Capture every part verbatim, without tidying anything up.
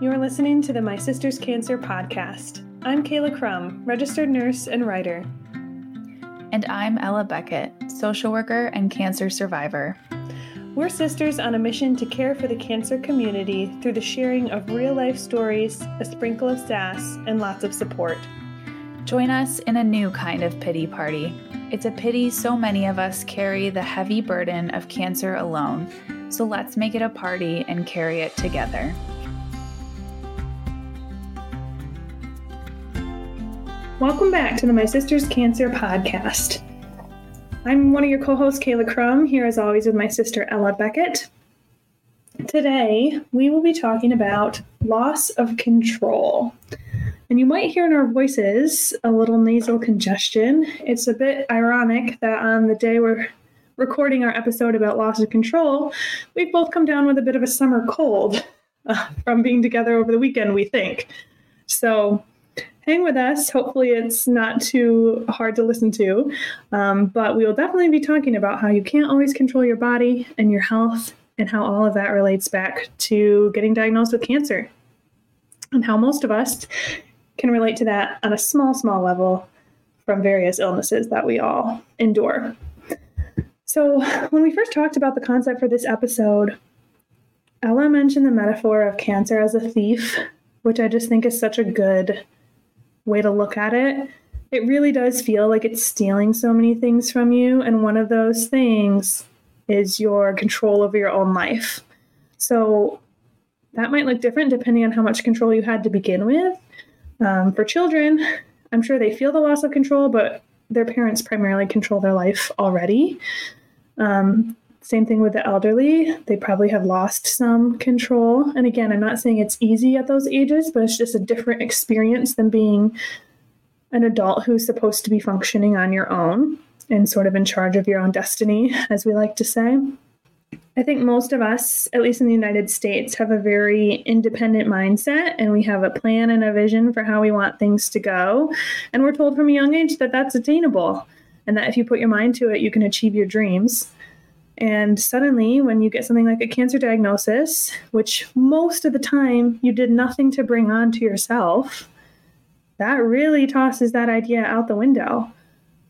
You're listening to the My Sister's Cancer podcast. I'm Kayla Crum, registered nurse and writer. And I'm Ella Beckett, social worker and cancer survivor. We're sisters on a mission to care for the cancer community through the sharing of real-life stories, a sprinkle of sass, and lots of support. Join us in a new kind of pity party. It's a pity so many of us carry the heavy burden of cancer alone, so let's make it a party and carry it together. Welcome back to the My Sister's Cancer podcast. I'm one of your co-hosts, Kayla Crum, here as always with my sister, Ella Beckett. Today, we will be talking about loss of control. And you might hear in our voices a little nasal congestion. It's a bit ironic that on the day we're recording our episode about loss of control, we've both come down with a bit of a summer cold uh, from being together over the weekend, we think. So hang with us. Hopefully it's not too hard to listen to, um, but we will definitely be talking about how you can't always control your body and your health and how all of that relates back to getting diagnosed with cancer and how most of us can relate to that on a small, small level from various illnesses that we all endure. So when we first talked about the concept for this episode, Ella mentioned the metaphor of cancer as a thief, which I just think is such a good way to look at it. It really does feel like it's stealing so many things from you. And one of those things is your control over your own life. So that might look different depending on how much control you had to begin with. Um, for children, I'm sure they feel the loss of control, but their parents primarily control their life already. Um, same thing with the elderly. They probably have lost some control. And again, I'm not saying it's easy at those ages, but it's just a different experience than being an adult who's supposed to be functioning on your own and sort of in charge of your own destiny, as we like to say. I think most of us, at least in the United States, have a very independent mindset, and we have a plan and a vision for how we want things to go. And we're told from a young age that that's attainable and that if you put your mind to it, you can achieve your dreams. And suddenly, when you get something like a cancer diagnosis, which most of the time you did nothing to bring on to yourself, that really tosses that idea out the window.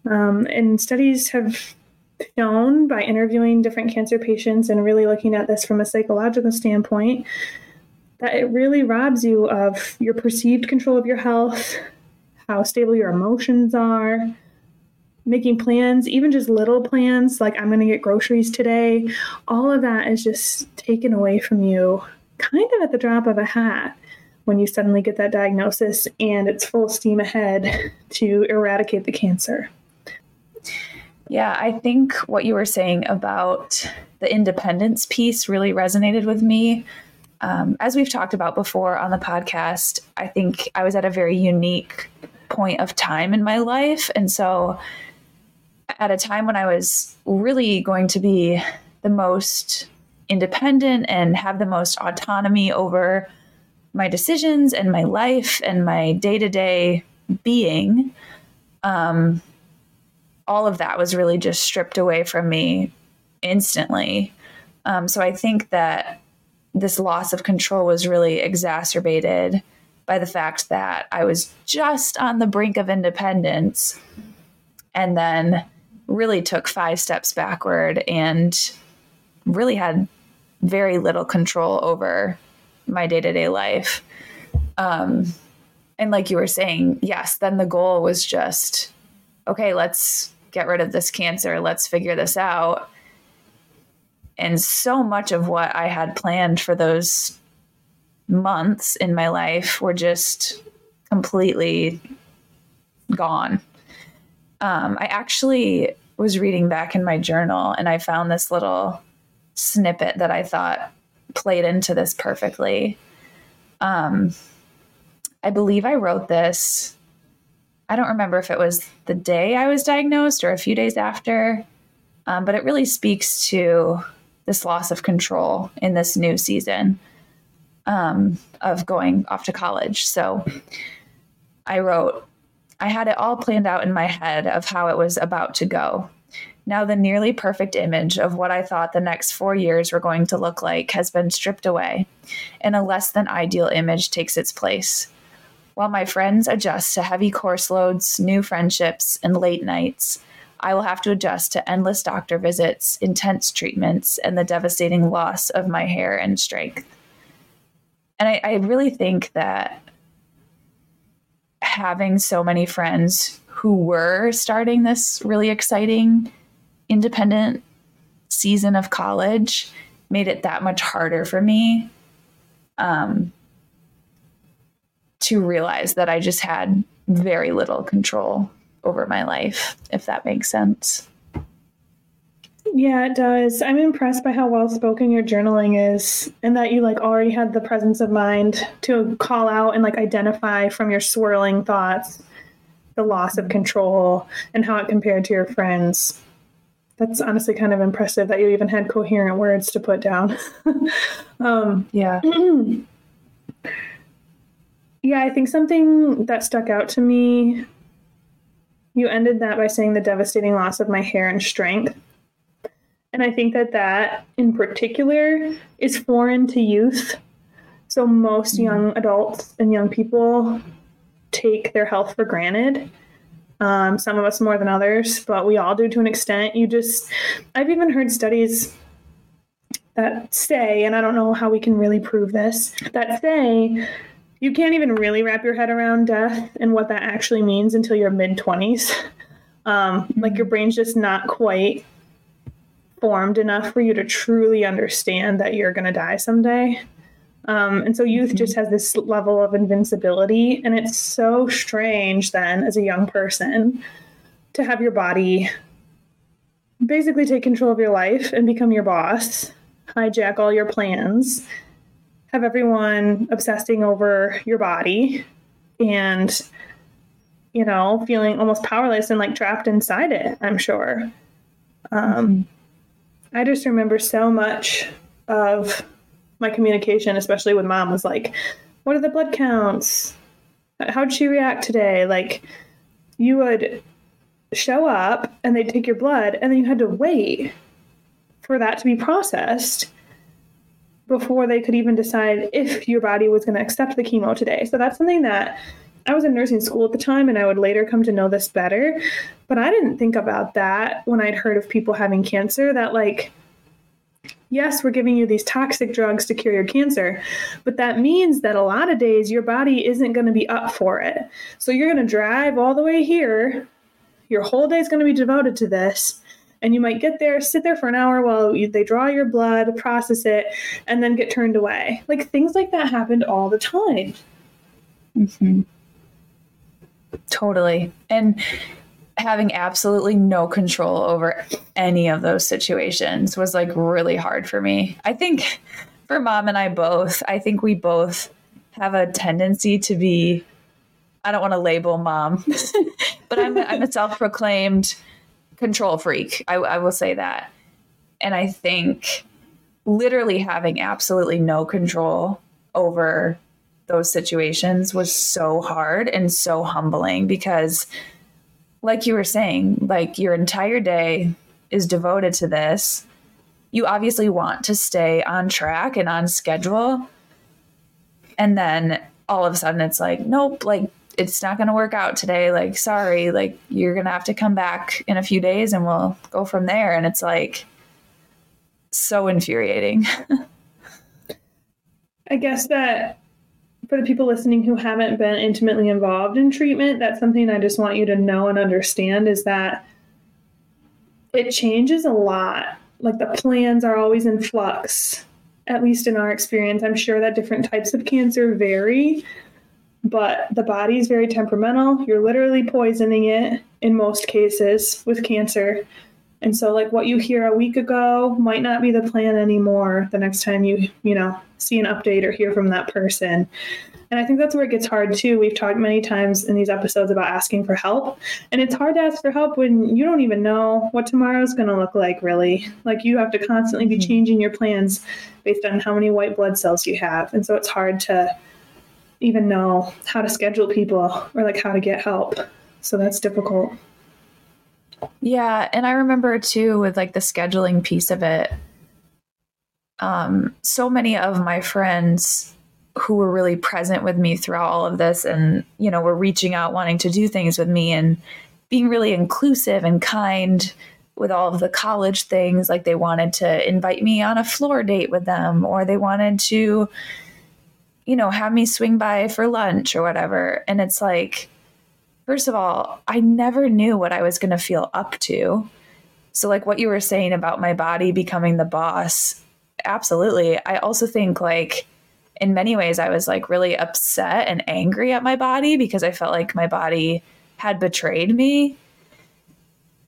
Um, and studies have known by interviewing different cancer patients and really looking at this from a psychological standpoint that it really robs you of your perceived control of your health, how stable your emotions are, making plans, even just little plans like I'm going to get groceries today. All of that is just taken away from you kind of at the drop of a hat when you suddenly get that diagnosis and it's full steam ahead to eradicate the cancer. Yeah, I think what you were saying about the independence piece really resonated with me. Um, as we've talked about before on the podcast, I think I was at a very unique point of time in my life. And so at a time when I was really going to be the most independent and have the most autonomy over my decisions and my life and my day-to-day being, um, all of that was really just stripped away from me instantly. Um, so I think that this loss of control was really exacerbated by the fact that I was just on the brink of independence and then really took five steps backward and really had very little control over my day-to-day life. Um, and like you were saying, yes, then the goal was just, okay, let's get rid of this cancer. Let's figure this out. And so much of what I had planned for those months in my life were just completely gone. Um, I actually was reading back in my journal and I found this little snippet that I thought played into this perfectly. Um, I believe I wrote this. I don't remember if it was the day I was diagnosed or a few days after, um, but it really speaks to this loss of control in this new season um, of going off to college. So I wrote, I had it all planned out in my head of how it was about to go. Now the nearly perfect image of what I thought the next four years were going to look like has been stripped away, and a less than ideal image takes its place. While my friends adjust to heavy course loads, new friendships, and late nights, I will have to adjust to endless doctor visits, intense treatments, and the devastating loss of my hair and strength. And I, I really think that having so many friends who were starting this really exciting independent season of college made it that much harder for me um, to realize that I just had very little control over my life, if that makes sense. Yeah, it does. I'm impressed by how well-spoken your journaling is, and that you like already had the presence of mind to call out and like identify from your swirling thoughts the loss of control and how it compared to your friends. That's honestly kind of impressive that you even had coherent words to put down. um, yeah. Yeah, I think something that stuck out to me, you ended that by saying the devastating loss of my hair and strength. And I think that that in particular is foreign to youth. So most young adults and young people take their health for granted. Um, some of us more than others, but we all do to an extent. You just, I've even heard studies that say, and I don't know how we can really prove this, that say you can't even really wrap your head around death and what that actually means until your mid twenties. Um, like your brain's just not quite formed enough for you to truly understand that you're going to die someday. Um, and so youth mm-hmm. just has this level of invincibility. And it's so strange then as a young person to have your body basically take control of your life and become your boss, hijack all your plans, have everyone obsessing over your body and, you know, feeling almost powerless and like trapped inside it, I'm sure. Um, mm-hmm. I just remember so much of my communication, especially with mom, was like, what are the blood counts? How'd she react today? Like, you would show up and they'd take your blood and then you had to wait for that to be processed before they could even decide if your body was going to accept the chemo today. So that's something that I was in nursing school at the time, and I would later come to know this better. But I didn't think about that when I'd heard of people having cancer, that like, yes, we're giving you these toxic drugs to cure your cancer, but that means that a lot of days your body isn't going to be up for it. So you're going to drive all the way here. Your whole day is going to be devoted to this. And you might get there, sit there for an hour while you, they draw your blood, process it, and then get turned away. Like things like that happened all the time. Mm-hmm. Totally. And having absolutely no control over any of those situations was like really hard for me. I think for mom and I both, I think we both have a tendency to be, I don't want to label mom, but I'm, I'm a self-proclaimed control freak. I, I will say that. And I think literally having absolutely no control over those situations was so hard and so humbling, because like you were saying, like your entire day is devoted to this. You obviously want to stay on track and on schedule. And then all of a sudden it's like, nope, like it's not going to work out today. Like, sorry, like you're going to have to come back in a few days and we'll go from there. And it's like so infuriating. I guess that for the people listening who haven't been intimately involved in treatment, that's something I just want you to know and understand, is that it changes a lot. Like the plans are always in flux, at least in our experience. I'm sure that different types of cancer vary, but the body is very temperamental. You're literally poisoning it in most cases with cancer. And so like what you hear a week ago might not be the plan anymore the next time you, you know, see an update or hear from that person. And I think that's where it gets hard too. We've talked many times in these episodes about asking for help. And it's hard to ask for help when you don't even know what tomorrow's going to look like, really. Like you have to constantly be changing your plans based on how many white blood cells you have. And so it's hard to even know how to schedule people or like how to get help. So that's difficult. Yeah. And I remember too, with like the scheduling piece of it, um, so many of my friends who were really present with me throughout all of this and, you know, were reaching out, wanting to do things with me and being really inclusive and kind with all of the college things. Like they wanted to invite me on a floor date with them, or they wanted to, you know, have me swing by for lunch or whatever. And it's like, first of all, I never knew what I was going to feel up to. So like what you were saying about my body becoming the boss. Absolutely. I also think like, in many ways, I was like really upset and angry at my body because I felt like my body had betrayed me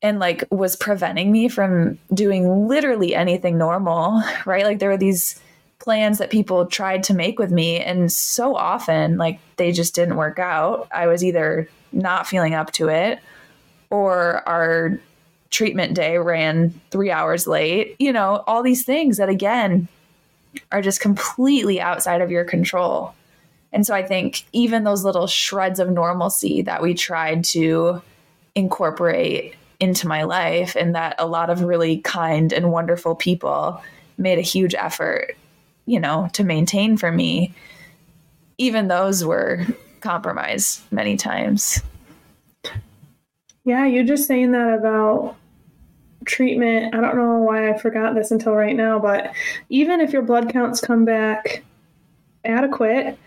and like was preventing me from doing literally anything normal, right? Like there were these plans that people tried to make with me. And so often, like they just didn't work out. I was either not feeling up to it, or our treatment day ran three hours late, you know, all these things that again, are just completely outside of your control. And so I think even those little shreds of normalcy that we tried to incorporate into my life, and that a lot of really kind and wonderful people made a huge effort, you know, to maintain for me, even those were compromised many times. Yeah, you're just saying that about treatment. I don't know why I forgot this until right now, but even if your blood counts come back adequate,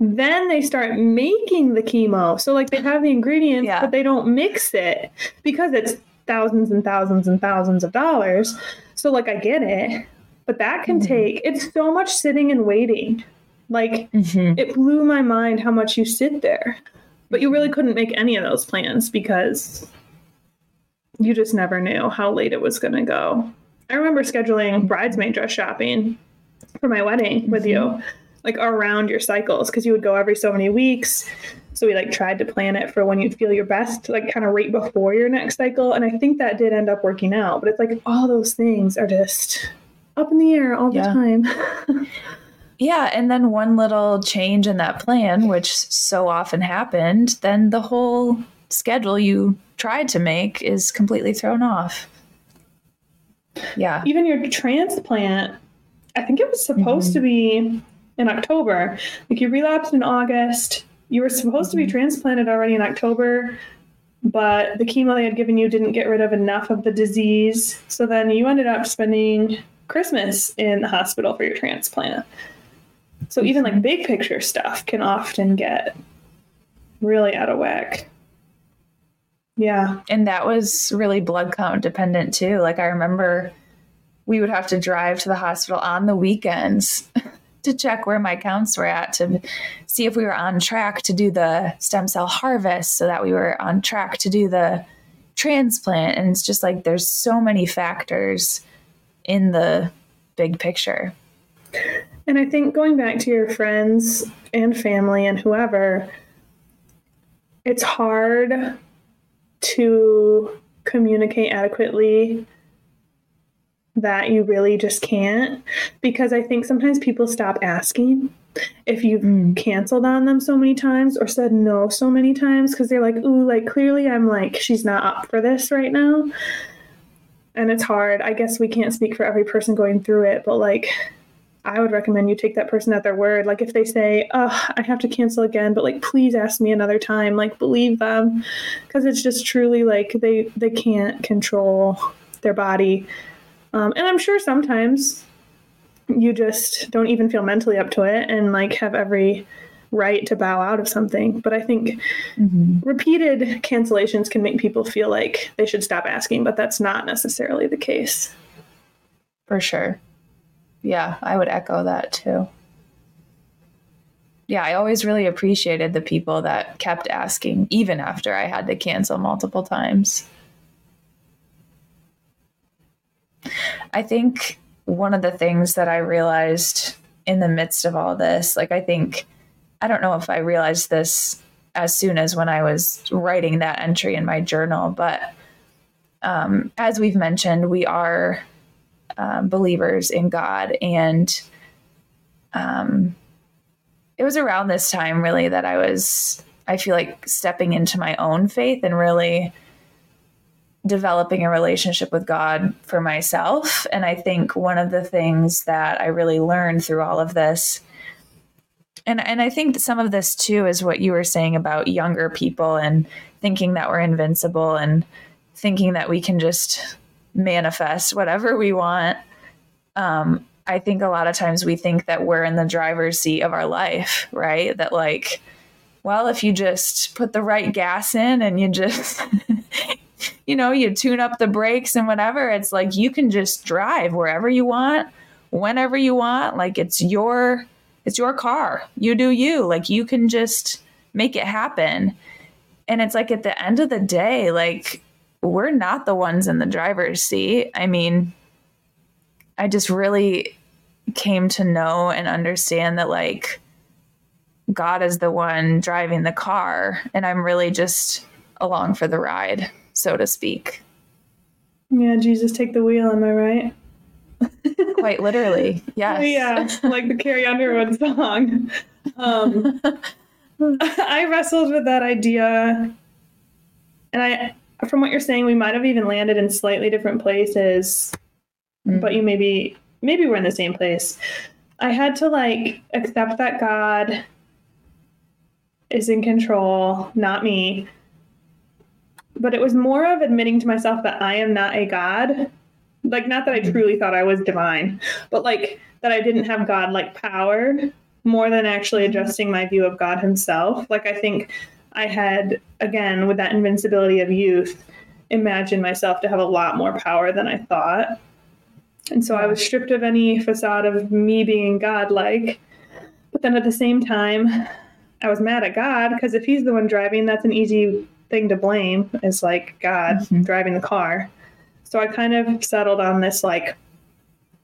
then they start making the chemo. So like they have the ingredients, yeah. but they don't mix it because it's thousands and thousands and thousands of dollars. So like I get it, but that can mm-hmm. take, it's so much sitting and waiting. Like mm-hmm. it blew my mind how much you sit there, but you really couldn't make any of those plans because you just never knew how late it was going to go. I remember scheduling bridesmaid dress shopping for my wedding mm-hmm. with you, like around your cycles, because you would go every so many weeks. So we like tried to plan it for when you'd feel your best, like kind of right before your next cycle. And I think that did end up working out. But it's like all those things are just up in the air all yeah. the time. Yeah. And then one little change in that plan, which so often happened, then the whole schedule you tried to make is completely thrown off. Yeah. Even your transplant, I think it was supposed mm-hmm. to be in October. Like you relapsed in August. You were supposed mm-hmm. to be transplanted already in October, but the chemo they had given you didn't get rid of enough of the disease. So then you ended up spending Christmas in the hospital for your transplant. So even like big picture stuff can often get really out of whack. Yeah. And that was really blood count dependent too. Like I remember we would have to drive to the hospital on the weekends to check where my counts were at, to see if we were on track to do the stem cell harvest so that we were on track to do the transplant. And it's just like, there's so many factors in the big picture. And I think going back to your friends and family and whoever, it's hard to communicate adequately that you really just can't, because I think sometimes people stop asking if you've mm. canceled on them so many times or said no so many times, because they're like, ooh, like clearly I'm like, she's not up for this right now. And it's hard. I guess we can't speak for every person going through it, but like I would recommend you take that person at their word. Like if they say, oh, I have to cancel again, but like, please ask me another time, like believe them. Cause it's just truly like they, they can't control their body. Um, and I'm sure sometimes you just don't even feel mentally up to it and like have every right to bow out of something. But I think mm-hmm. repeated cancellations can make people feel like they should stop asking, but that's not necessarily the case. For sure. Yeah, I would echo that too. Yeah, I always really appreciated the people that kept asking, even after I had to cancel multiple times. I think one of the things that I realized in the midst of all this, like I think, I don't know if I realized this as soon as when I was writing that entry in my journal, but um, as we've mentioned, we are Um, believers in God. And um, it was around this time really that I was, I feel like stepping into my own faith and really developing a relationship with God for myself. And I think one of the things that I really learned through all of this, and and I think that some of this too is what you were saying about younger people and thinking that we're invincible and thinking that we can just manifest whatever we want. Um, I think a lot of times we think that we're in the driver's seat of our life, right? That like, well, if you just put the right gas in and you just, you know, you tune up the brakes and whatever, it's like, you can just drive wherever you want, whenever you want. Like it's your, it's your car, you do you, like you can just make it happen. And it's like, at the end of the day, like we're not the ones in the driver's seat. I mean, I just really came to know and understand that like God is the one driving the car and I'm really just along for the ride, so to speak. Yeah. Jesus, take the wheel. Am I right? Quite literally. Yes. Yeah. Like the Carrie Underwood song. Um, I wrestled with that idea and I, from what you're saying, we might've even landed in slightly different places, mm-hmm. but you maybe, maybe we're in the same place. I had to like accept that God is in control, not me. But it was more of admitting to myself that I am not a God. Like, not that I truly thought I was divine, but like that I didn't have God-like power more than actually adjusting my view of God himself. Like, I think I had, again, with that invincibility of youth, imagined myself to have a lot more power than I thought. And so I was stripped of any facade of me being God-like. But then at the same time, I was mad at God because if he's the one driving, that's an easy thing to blame. It's like God mm-hmm. driving the car. So I kind of settled on this like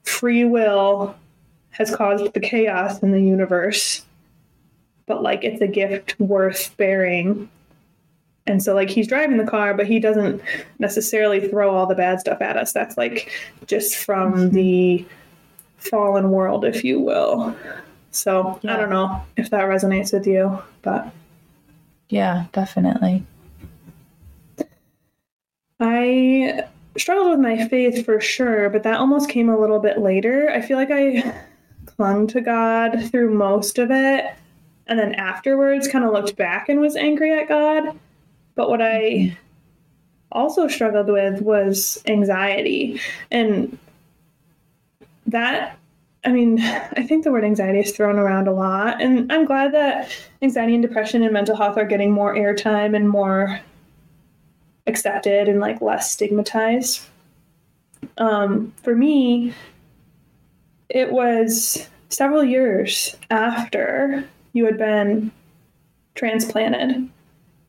free will has caused the chaos in the universe, but like it's a gift worth bearing. And so like he's driving the car, but he doesn't necessarily throw all the bad stuff at us. That's like just from mm-hmm. the fallen world, if you will. So yeah. I don't know if that resonates with you, but yeah, definitely. I struggled with my faith for sure, but that almost came a little bit later. I feel like I clung to God through most of it. And then afterwards kind of looked back and was angry at God. But what I also struggled with was anxiety. And that, I mean, I think the word anxiety is thrown around a lot. And I'm glad that anxiety and depression and mental health are getting more airtime and more accepted and like less stigmatized. Um, for me, it was several years after you had been transplanted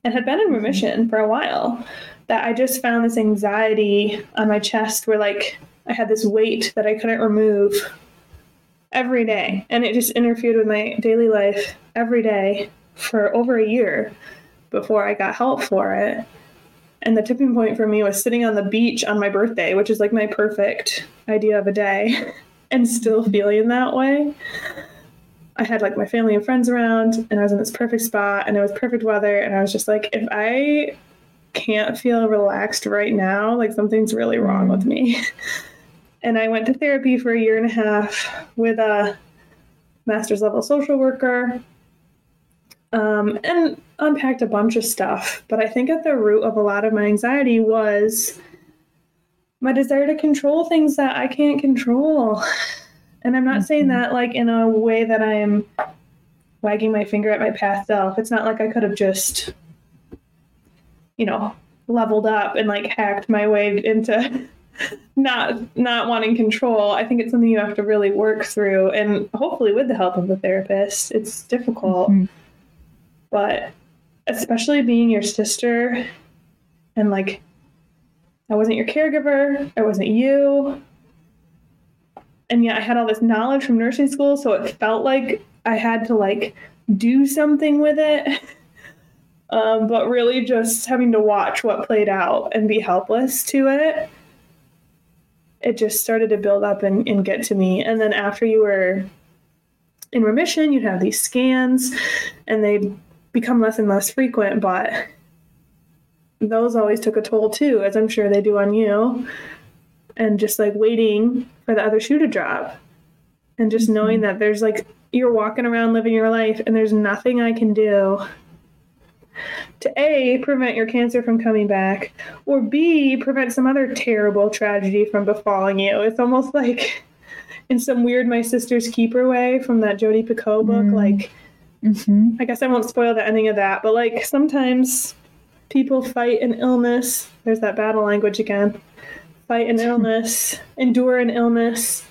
and had been in remission for a while that I just found this anxiety on my chest where like I had this weight that I couldn't remove every day. And it just interfered with my daily life every day for over a year before I got help for it. And the tipping point for me was sitting on the beach on my birthday, which is like my perfect idea of a day, and still feeling that way. I had like my family and friends around and I was in this perfect spot and it was perfect weather. And I was just like, if I can't feel relaxed right now, like something's really wrong with me. And I went to therapy for a year and a half with a master's level social worker um, and unpacked a bunch of stuff. But I think at the root of a lot of my anxiety was my desire to control things that I can't control. And I'm not mm-hmm. saying that like in a way that I'm wagging my finger at my past self. It's not like I could have just, you know, leveled up and like hacked my way into not not wanting control. I think it's something you have to really work through, and hopefully with the help of a therapist. It's difficult, mm-hmm. but especially being your sister and like I wasn't your caregiver, I wasn't you, and yet I had all this knowledge from nursing school, so it felt like I had to like do something with it. Um, but really just having to watch what played out and be helpless to it. It just started to build up and, and get to me. And then after you were in remission, you'd have these scans and they become less and less frequent, but those always took a toll too, as I'm sure they do on you. And just like waiting for the other shoe to drop and just knowing that there's like, you're walking around living your life and there's nothing I can do to A, prevent your cancer from coming back, or B, prevent some other terrible tragedy from befalling you. It's almost like in some weird My Sister's Keeper way from that Jodi Picot book. Mm. Like, mm-hmm. I guess I won't spoil the ending of that, but like sometimes people fight an illness. There's that battle language again. Fight an illness, endure an illness,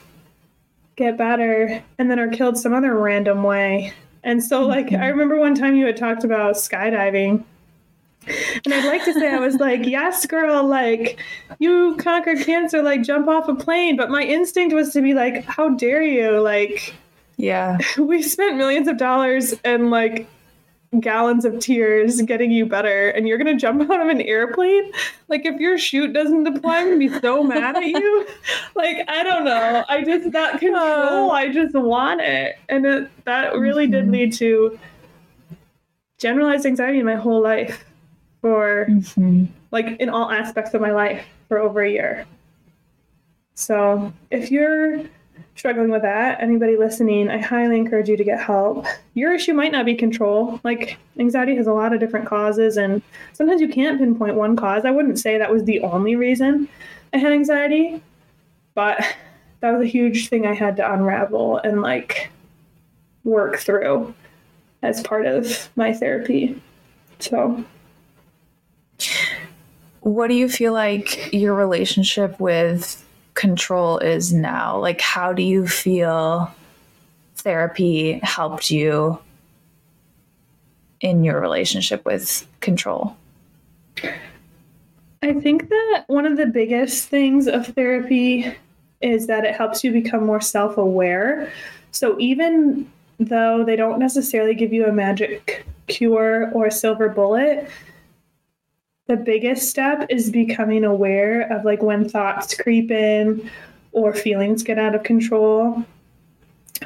get better, and then are killed some other random way. And so, like, mm-hmm. I remember one time you had talked about skydiving. And I'd like to say I was like, yes, girl, like, you conquered cancer, like, jump off a plane. But my instinct was to be like, how dare you? Like, yeah, we spent millions of dollars and, like, gallons of tears getting you better, and you're gonna jump out of an airplane? Like, if your chute doesn't deploy, I'm gonna be so mad at you. Like, I don't know, I just that control, I just want it. And it, that really mm-hmm. did lead to generalized anxiety in my whole life for mm-hmm. like in all aspects of my life for over a year. So if you're struggling with that, anybody listening, I highly encourage you to get help. Your issue might not be control. Like, anxiety has a lot of different causes, and sometimes you can't pinpoint one cause. I wouldn't say that was the only reason I had anxiety, but that was a huge thing I had to unravel and like work through as part of my therapy. So what do you feel like your relationship with control is now? Like, how do you feel therapy helped you in your relationship with control? I think that one of the biggest things of therapy is that it helps you become more self-aware. So even though they don't necessarily give you a magic cure or a silver bullet, the biggest step is becoming aware of like when thoughts creep in or feelings get out of control.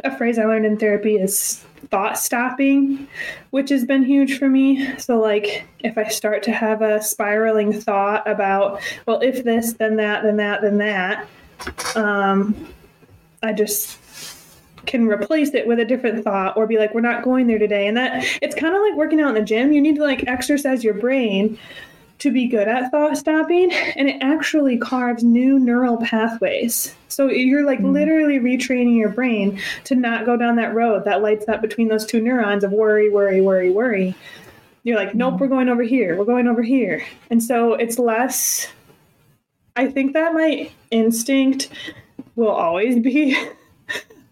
A phrase I learned in therapy is thought stopping, which has been huge for me. So like if I start to have a spiraling thought about, well, if this, then that, then that, then that, um, I just can replace it with a different thought or be like, we're not going there today. And that it's kind of like working out in the gym. You need to like exercise your brain to be good at thought stopping, and it actually carves new neural pathways. So you're like mm. literally retraining your brain to not go down that road that lights up between those two neurons of worry, worry, worry, worry. You're like, nope, mm. we're going over here. We're going over here. And so it's less, I think that my instinct will always be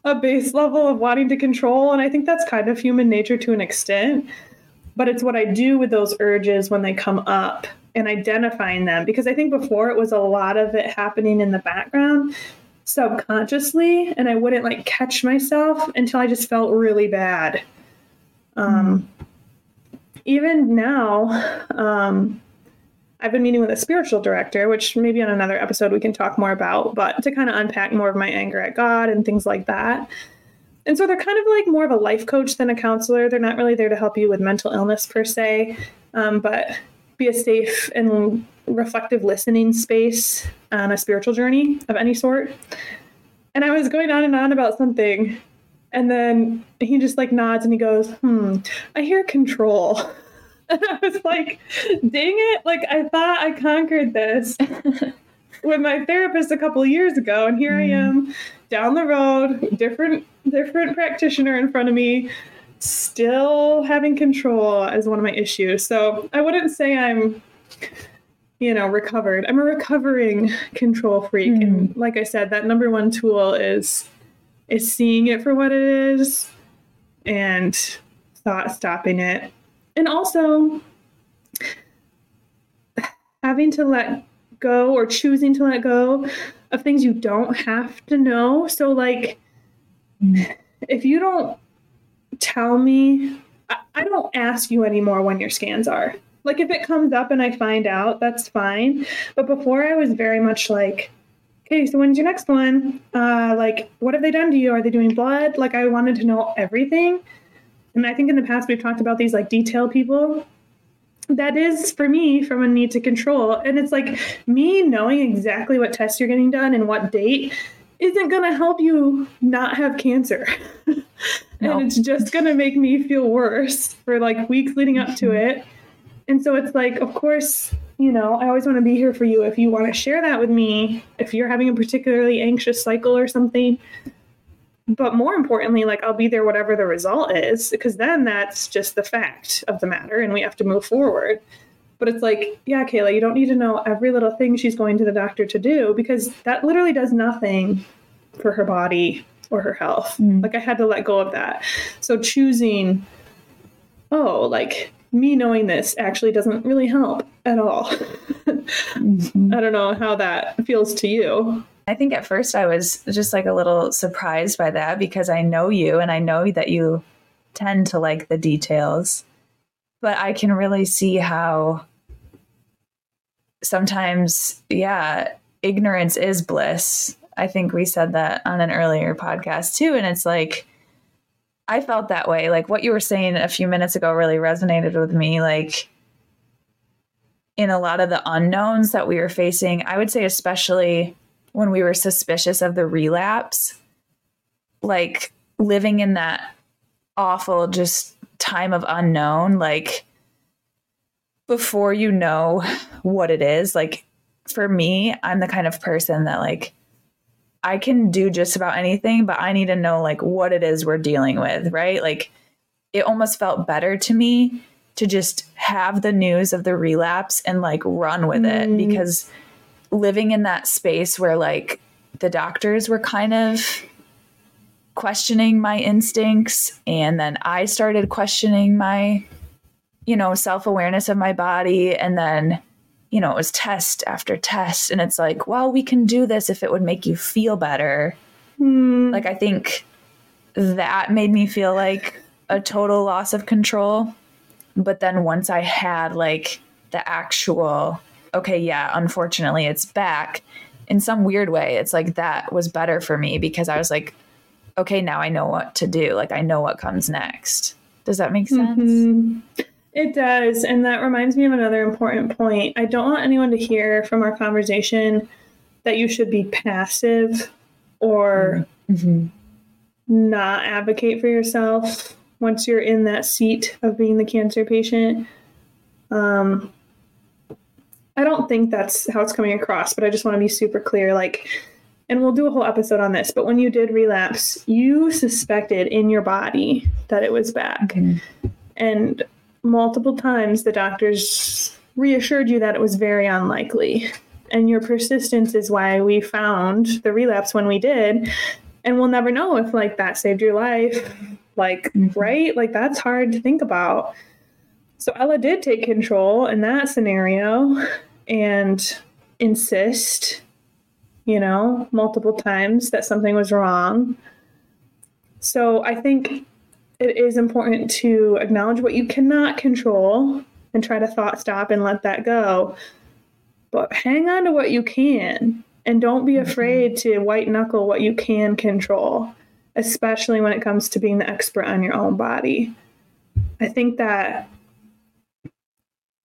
a base level of wanting to control. And I think that's kind of human nature to an extent, but it's what I do with those urges when they come up and identifying them. Because I think before it was a lot of it happening in the background subconsciously, and I wouldn't like catch myself until I just felt really bad. Um, even now, um, I've been meeting with a spiritual director, which maybe on another episode we can talk more about, but to kind of unpack more of my anger at God and things like that. And so they're kind of like more of a life coach than a counselor. They're not really there to help you with mental illness per se, um, but be a safe and reflective listening space on a spiritual journey of any sort. And I was going on and on about something, and then he just like nods and he goes, hmm, I hear control. And I was like, dang it. Like, I thought I conquered this with my therapist a couple years ago. And here mm. I am down the road, different, different practitioner in front of me, still having control as one of my issues. So I wouldn't say I'm, you know, recovered. I'm a recovering control freak. Mm. And like I said, that number one tool is, is seeing it for what it is and thought stopping it. And also having to let go or choosing to let go of things you don't have to know. So like, if you don't tell me, I, I don't ask you anymore when your scans are. Like if it comes up and I find out, that's fine. But before I was very much like, okay, so when's your next one? Uh, like, what have they done to you? Are they doing blood? Like I wanted to know everything. And I think in the past, we've talked about these like detail people. that is, for me, from a need to control. And it's like, me knowing exactly what tests you're getting done and what date isn't going to help you not have cancer. No. And it's just going to make me feel worse for like weeks leading up to it. And so it's like, of course, you know, I always want to be here for you. If you want to share that with me, if you're having a particularly anxious cycle or something. But more importantly, like, I'll be there whatever the result is, because then that's just the fact of the matter and we have to move forward. But it's like, yeah, Kayla, you don't need to know every little thing she's going to the doctor to do, because that literally does nothing for her body or her health. Mm. Like, I had to let go of that. So choosing, oh, like, me knowing this actually doesn't really help at all. Mm-hmm. I don't know how that feels to you. I think at first I was just like a little surprised by that, because I know you and I know that you tend to like the details, but I can really see how sometimes, yeah, ignorance is bliss. I think we said that on an earlier podcast too. And it's like, I felt that way. Like, what you were saying a few minutes ago really resonated with me. Like, in a lot of the unknowns that we were facing, I would say, especially when we were suspicious of the relapse, like living in that awful just time of unknown, like before you know what it is. Like, for me, I'm the kind of person that, like, I can do just about anything, but I need to know, like, what it is we're dealing with, right? Like, it almost felt better to me to just have the news of the relapse and, like, run with mm. it, because living in that space where, like, the doctors were kind of questioning my instincts, and then I started questioning my, you know, self-awareness of my body, and then, you know, it was test after test, and it's like, well, we can do this if it would make you feel better. Mm. Like, I think that made me feel like a total loss of control. But then once I had, like, the actual, okay, yeah, unfortunately it's back, in some weird way, it's like that was better for me, because I was like, okay, now I know what to do. Like, I know what comes next. Does that make sense? Mm-hmm. It does. And that reminds me of another important point. I don't want anyone to hear from our conversation that you should be passive or mm-hmm. not advocate for yourself once you're in that seat of being the cancer patient. Um, I don't think that's how it's coming across, but I just want to be super clear. Like, and we'll do a whole episode on this, but when you did relapse, you suspected in your body that it was back. Okay. And multiple times the doctors reassured you that it was very unlikely. And your persistence is why we found the relapse when we did. And we'll never know if, like, that saved your life. Like, mm-hmm. right? Like, that's hard to think about. So Ella did take control in that scenario and insist, you know, multiple times that something was wrong. So I think it is important to acknowledge what you cannot control and try to thought stop and let that go. But hang on to what you can, and don't be afraid to white knuckle what you can control, especially when it comes to being the expert on your own body. I think that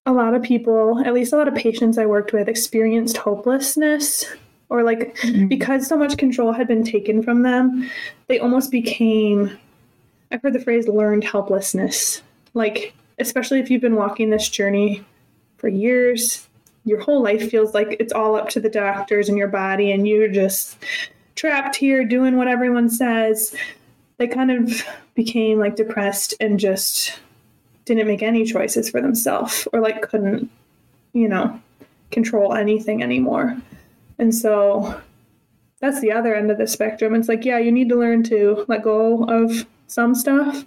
a lot of people, at least a lot of patients I worked with, experienced hopelessness, or like, mm-hmm. because so much control had been taken from them, they almost became, I've heard the phrase, learned helplessness. Like, especially if you've been walking this journey for years, your whole life feels like it's all up to the doctors and your body, and you're just trapped here doing what everyone says. They kind of became, like, depressed and just didn't make any choices for themselves, or, like, couldn't, you know, control anything anymore. And so that's the other end of the spectrum. It's like, yeah, you need to learn to let go of some stuff,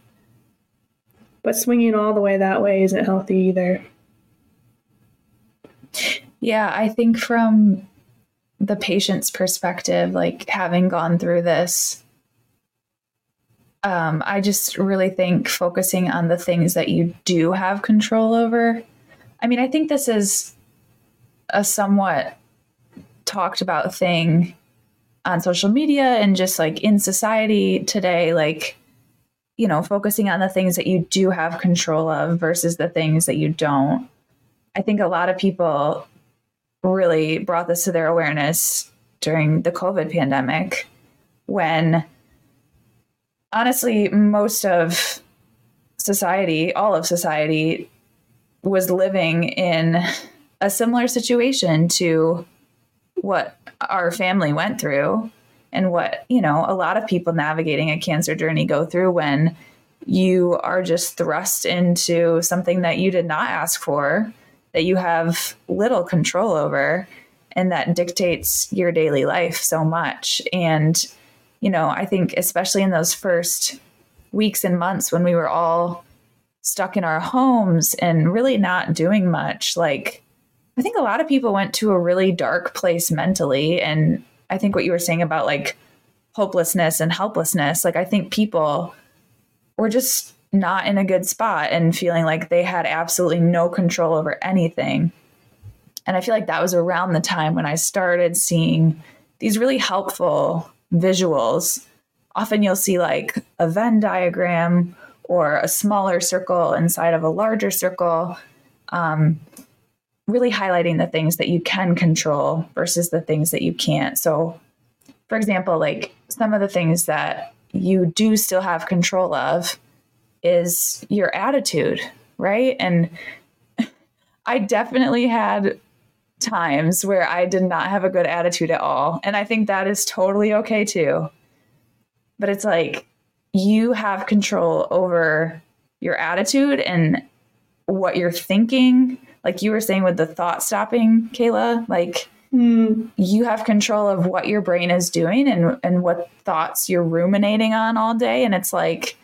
but swinging all the way that way isn't healthy either. Yeah, I think from the patient's perspective, like, having gone through this, Um, I just really think focusing on the things that you do have control over. I mean, I think this is a somewhat talked about thing on social media and just, like, in society today, like, you know, focusing on the things that you do have control of versus the things that you don't. I think a lot of people really brought this to their awareness during the COVID pandemic, when honestly, most of society, all of society, was living in a similar situation to what our family went through and what, you know, a lot of people navigating a cancer journey go through when you are just thrust into something that you did not ask for, that you have little control over, and that dictates your daily life so much. And, you know, I think especially in those first weeks and months when we were all stuck in our homes and really not doing much, like, I think a lot of people went to a really dark place mentally. And I think what you were saying about like hopelessness and helplessness, like I think people were just not in a good spot and feeling like they had absolutely no control over anything. And I feel like that was around the time when I started seeing these really helpful visuals. Often you'll see like a Venn diagram or a smaller circle inside of a larger circle, um, really highlighting the things that you can control versus the things that you can't. So for example, like some of the things that you do still have control of is your attitude, right? And I definitely had times where I did not have a good attitude at all. And I think that is totally okay too. But it's like, you have control over your attitude and what you're thinking. Like you were saying with the thought stopping, Kayla, like mm. you have control of what your brain is doing and, and what thoughts you're ruminating on all day. And it's like,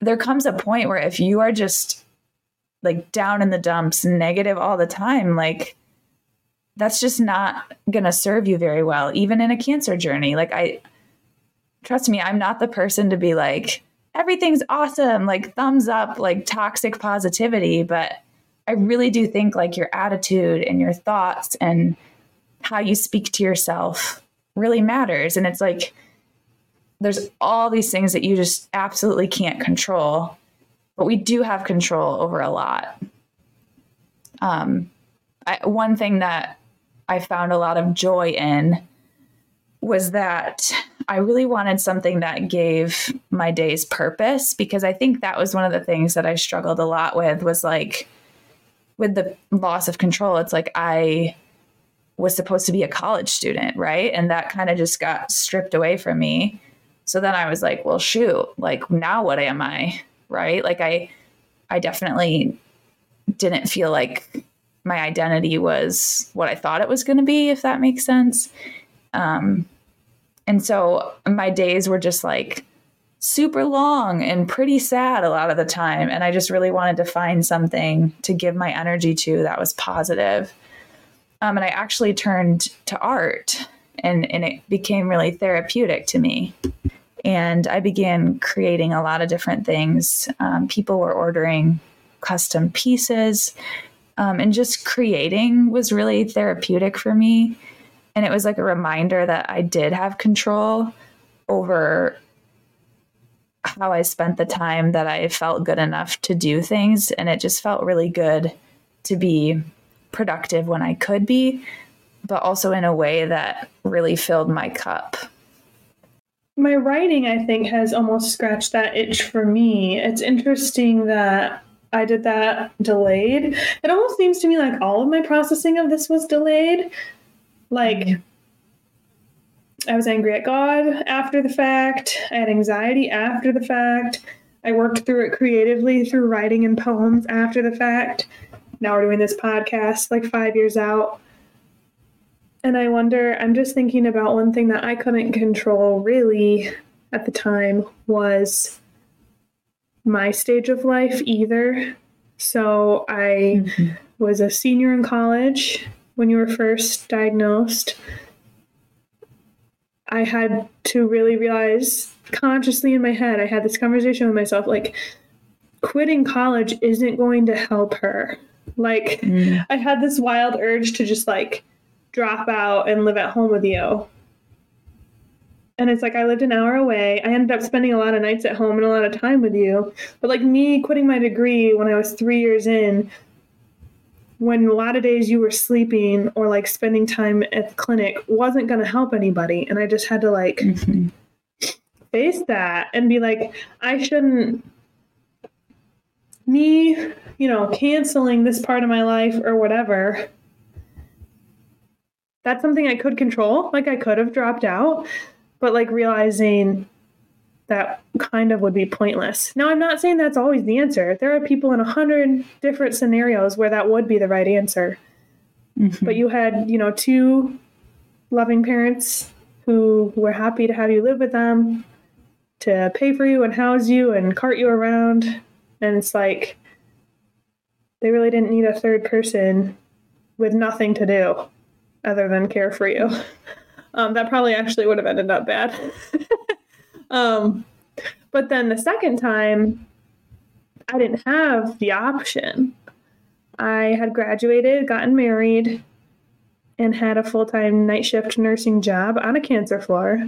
there comes a point where if you are just like down in the dumps, negative all the time, like that's just not going to serve you very well, even in a cancer journey. Like I, trust me, I'm not the person to be like, everything's awesome, like thumbs up, like toxic positivity. But I really do think like your attitude and your thoughts and how you speak to yourself really matters. And it's like, there's all these things that you just absolutely can't control, but we do have control over a lot. Um, I, one thing that I found a lot of joy in was that I really wanted something that gave my days purpose, because I think that was one of the things that I struggled a lot with, was like with the loss of control. It's like I was supposed to be a college student, right? And that kind of just got stripped away from me. So then I was like, well, shoot, like now what am I, right? Like I, I definitely didn't feel like my identity was what I thought it was going to be, if that makes sense. Um, and so my days were just like super long and pretty sad a lot of the time. And I just really wanted to find something to give my energy to that was positive. Um, and I actually turned to art, and, and it became really therapeutic to me. And I began creating a lot of different things. Um, people were ordering custom pieces, um, and just creating was really therapeutic for me. And it was like a reminder that I did have control over how I spent the time that I felt good enough to do things. And it just felt really good to be productive when I could be, but also in a way that really filled my cup. My writing, I think, has almost scratched that itch for me. It's interesting that I did that delayed. It almost seems to me like all of my processing of this was delayed. Like, I was angry at God after the fact. I had anxiety after the fact. I worked through it creatively through writing and poems after the fact. Now we're doing this podcast like five years out. And I wonder, I'm just thinking about one thing that I couldn't control really at the time was my stage of life either. So I mm-hmm. was a senior in college when you were first diagnosed. I had to really realize consciously in my head, I had this conversation with myself, like quitting college isn't going to help her. Like mm. I had this wild urge to just like drop out and live at home with you. And it's like, I lived an hour away. I ended up spending a lot of nights at home and a lot of time with you. But like me quitting my degree when I was three years in when a lot of days you were sleeping or like spending time at the clinic wasn't going to help anybody. And I just had to like mm-hmm. face that and be like, I shouldn't, me, you know, canceling this part of my life or whatever. That's something I could control. Like I could have dropped out, but like realizing that kind of would be pointless. Now, I'm not saying that's always the answer. There are people in a hundred different scenarios where that would be the right answer. Mm-hmm. But you had, you know, two loving parents who were happy to have you live with them, to pay for you and house you and cart you around. And it's like, they really didn't need a third person with nothing to do other than care for you. Um, that probably actually would have ended up bad. Um, but then the second time, I didn't have the option. I had graduated, gotten married, and had a full-time night shift nursing job on a cancer floor.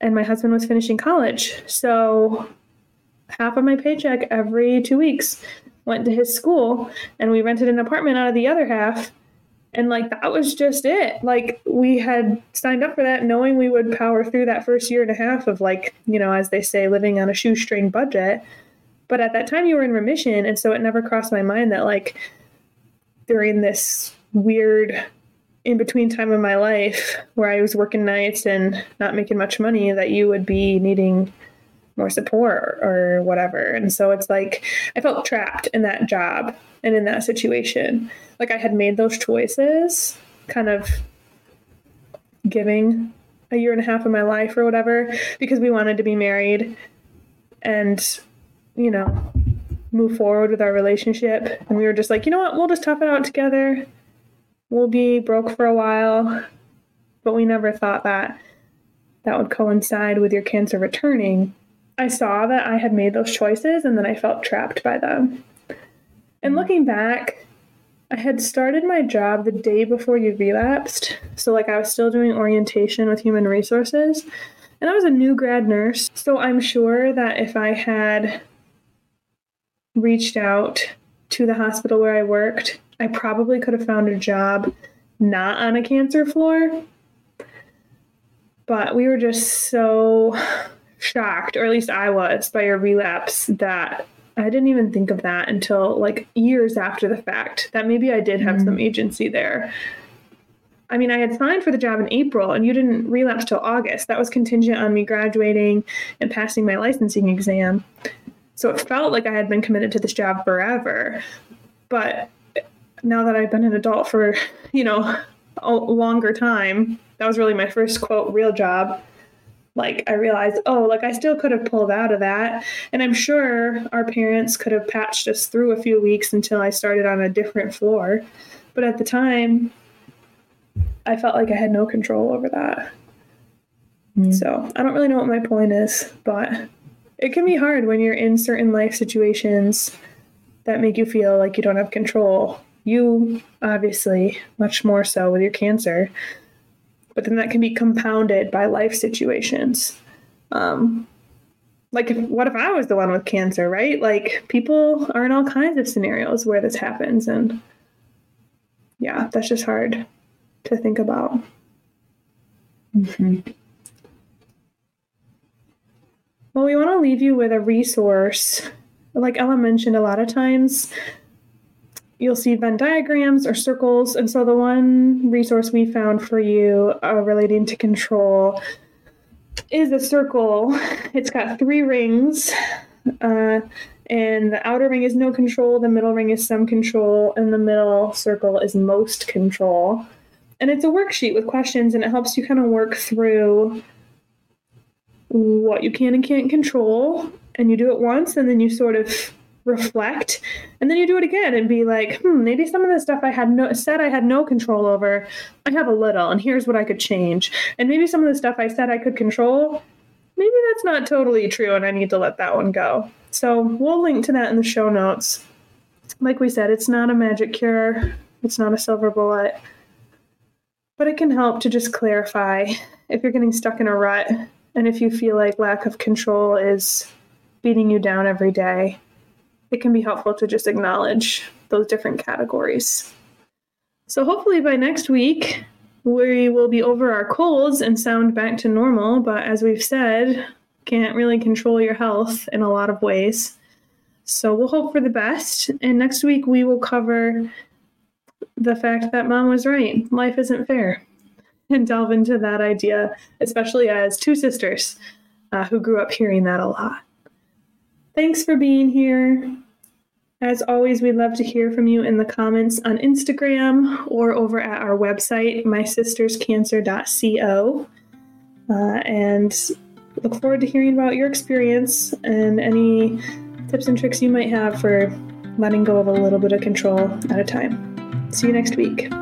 And my husband was finishing college. So half of my paycheck every two weeks went to his school, and we rented an apartment out of the other half. And like, that was just it. Like, we had signed up for that knowing we would power through that first year and a half of like, you know, as they say, living on a shoestring budget. But at that time you were in remission. And so it never crossed my mind that like during this weird in-between time of my life where I was working nights and not making much money, that you would be needing more support or whatever. And so it's like, I felt trapped in that job and in that situation. Like, I had made those choices, kind of giving a year and a half of my life or whatever, because we wanted to be married and, you know, move forward with our relationship. And we were just like, you know what, we'll just tough it out together. We'll be broke for a while. But we never thought that that would coincide with your cancer returning. I saw that I had made those choices and then I felt trapped by them. And looking back, I had started my job the day before you relapsed. So like, I was still doing orientation with human resources and I was a new grad nurse. So I'm sure that if I had reached out to the hospital where I worked, I probably could have found a job not on a cancer floor, but we were just so shocked, or at least I was, by your relapse that I didn't even think of that until like years after the fact, that maybe I did have mm-hmm. some agency there. I mean, I had signed for the job in April and you didn't relapse till August. That was contingent on me graduating and passing my licensing exam. So it felt like I had been committed to this job forever. But now that I've been an adult for, you know, a longer time, that was really my first, quote, real job. Like, I realized, oh, like, I still could have pulled out of that. And I'm sure our parents could have patched us through a few weeks until I started on a different floor. But at the time, I felt like I had no control over that. Mm. So I don't really know what my point is, but it can be hard when you're in certain life situations that make you feel like you don't have control. You, obviously, much more so with your cancer. But then that can be compounded by life situations. Um, like, if, what if I was the one with cancer, right? Like, people are in all kinds of scenarios where this happens. And yeah, that's just hard to think about. Mm-hmm. Well, we want to leave you with a resource. Like Ella mentioned, a lot of times you'll see Venn diagrams or circles. And so the one resource we found for you uh, relating to control is a circle. It's got three rings, uh, and the outer ring is no control, the middle ring is some control, and the middle circle is most control. And it's a worksheet with questions, and it helps you kind of work through what you can and can't control. And you do it once, and then you sort of reflect, and then you do it again and be like, hmm, maybe some of the stuff I had no said I had no control over, I have a little, and here's what I could change. And maybe some of the stuff I said I could control, maybe that's not totally true, and I need to let that one go. So we'll link to that in the show notes. Like we said, it's not a magic cure, it's not a silver bullet, but it can help to just clarify if you're getting stuck in a rut, and if you feel like lack of control is beating you down every day. It can be helpful to just acknowledge those different categories. So hopefully by next week, we will be over our colds and sound back to normal. But as we've said, can't really control your health in a lot of ways. So we'll hope for the best. And next week, we will cover the fact that mom was right. Life isn't fair. And delve into that idea, especially as two sisters uh, who grew up hearing that a lot. Thanks for being here. As always, we'd love to hear from you in the comments on Instagram or over at our website, my sisters cancer dot co. Uh, and look forward to hearing about your experience and any tips and tricks you might have for letting go of a little bit of control at a time. See you next week.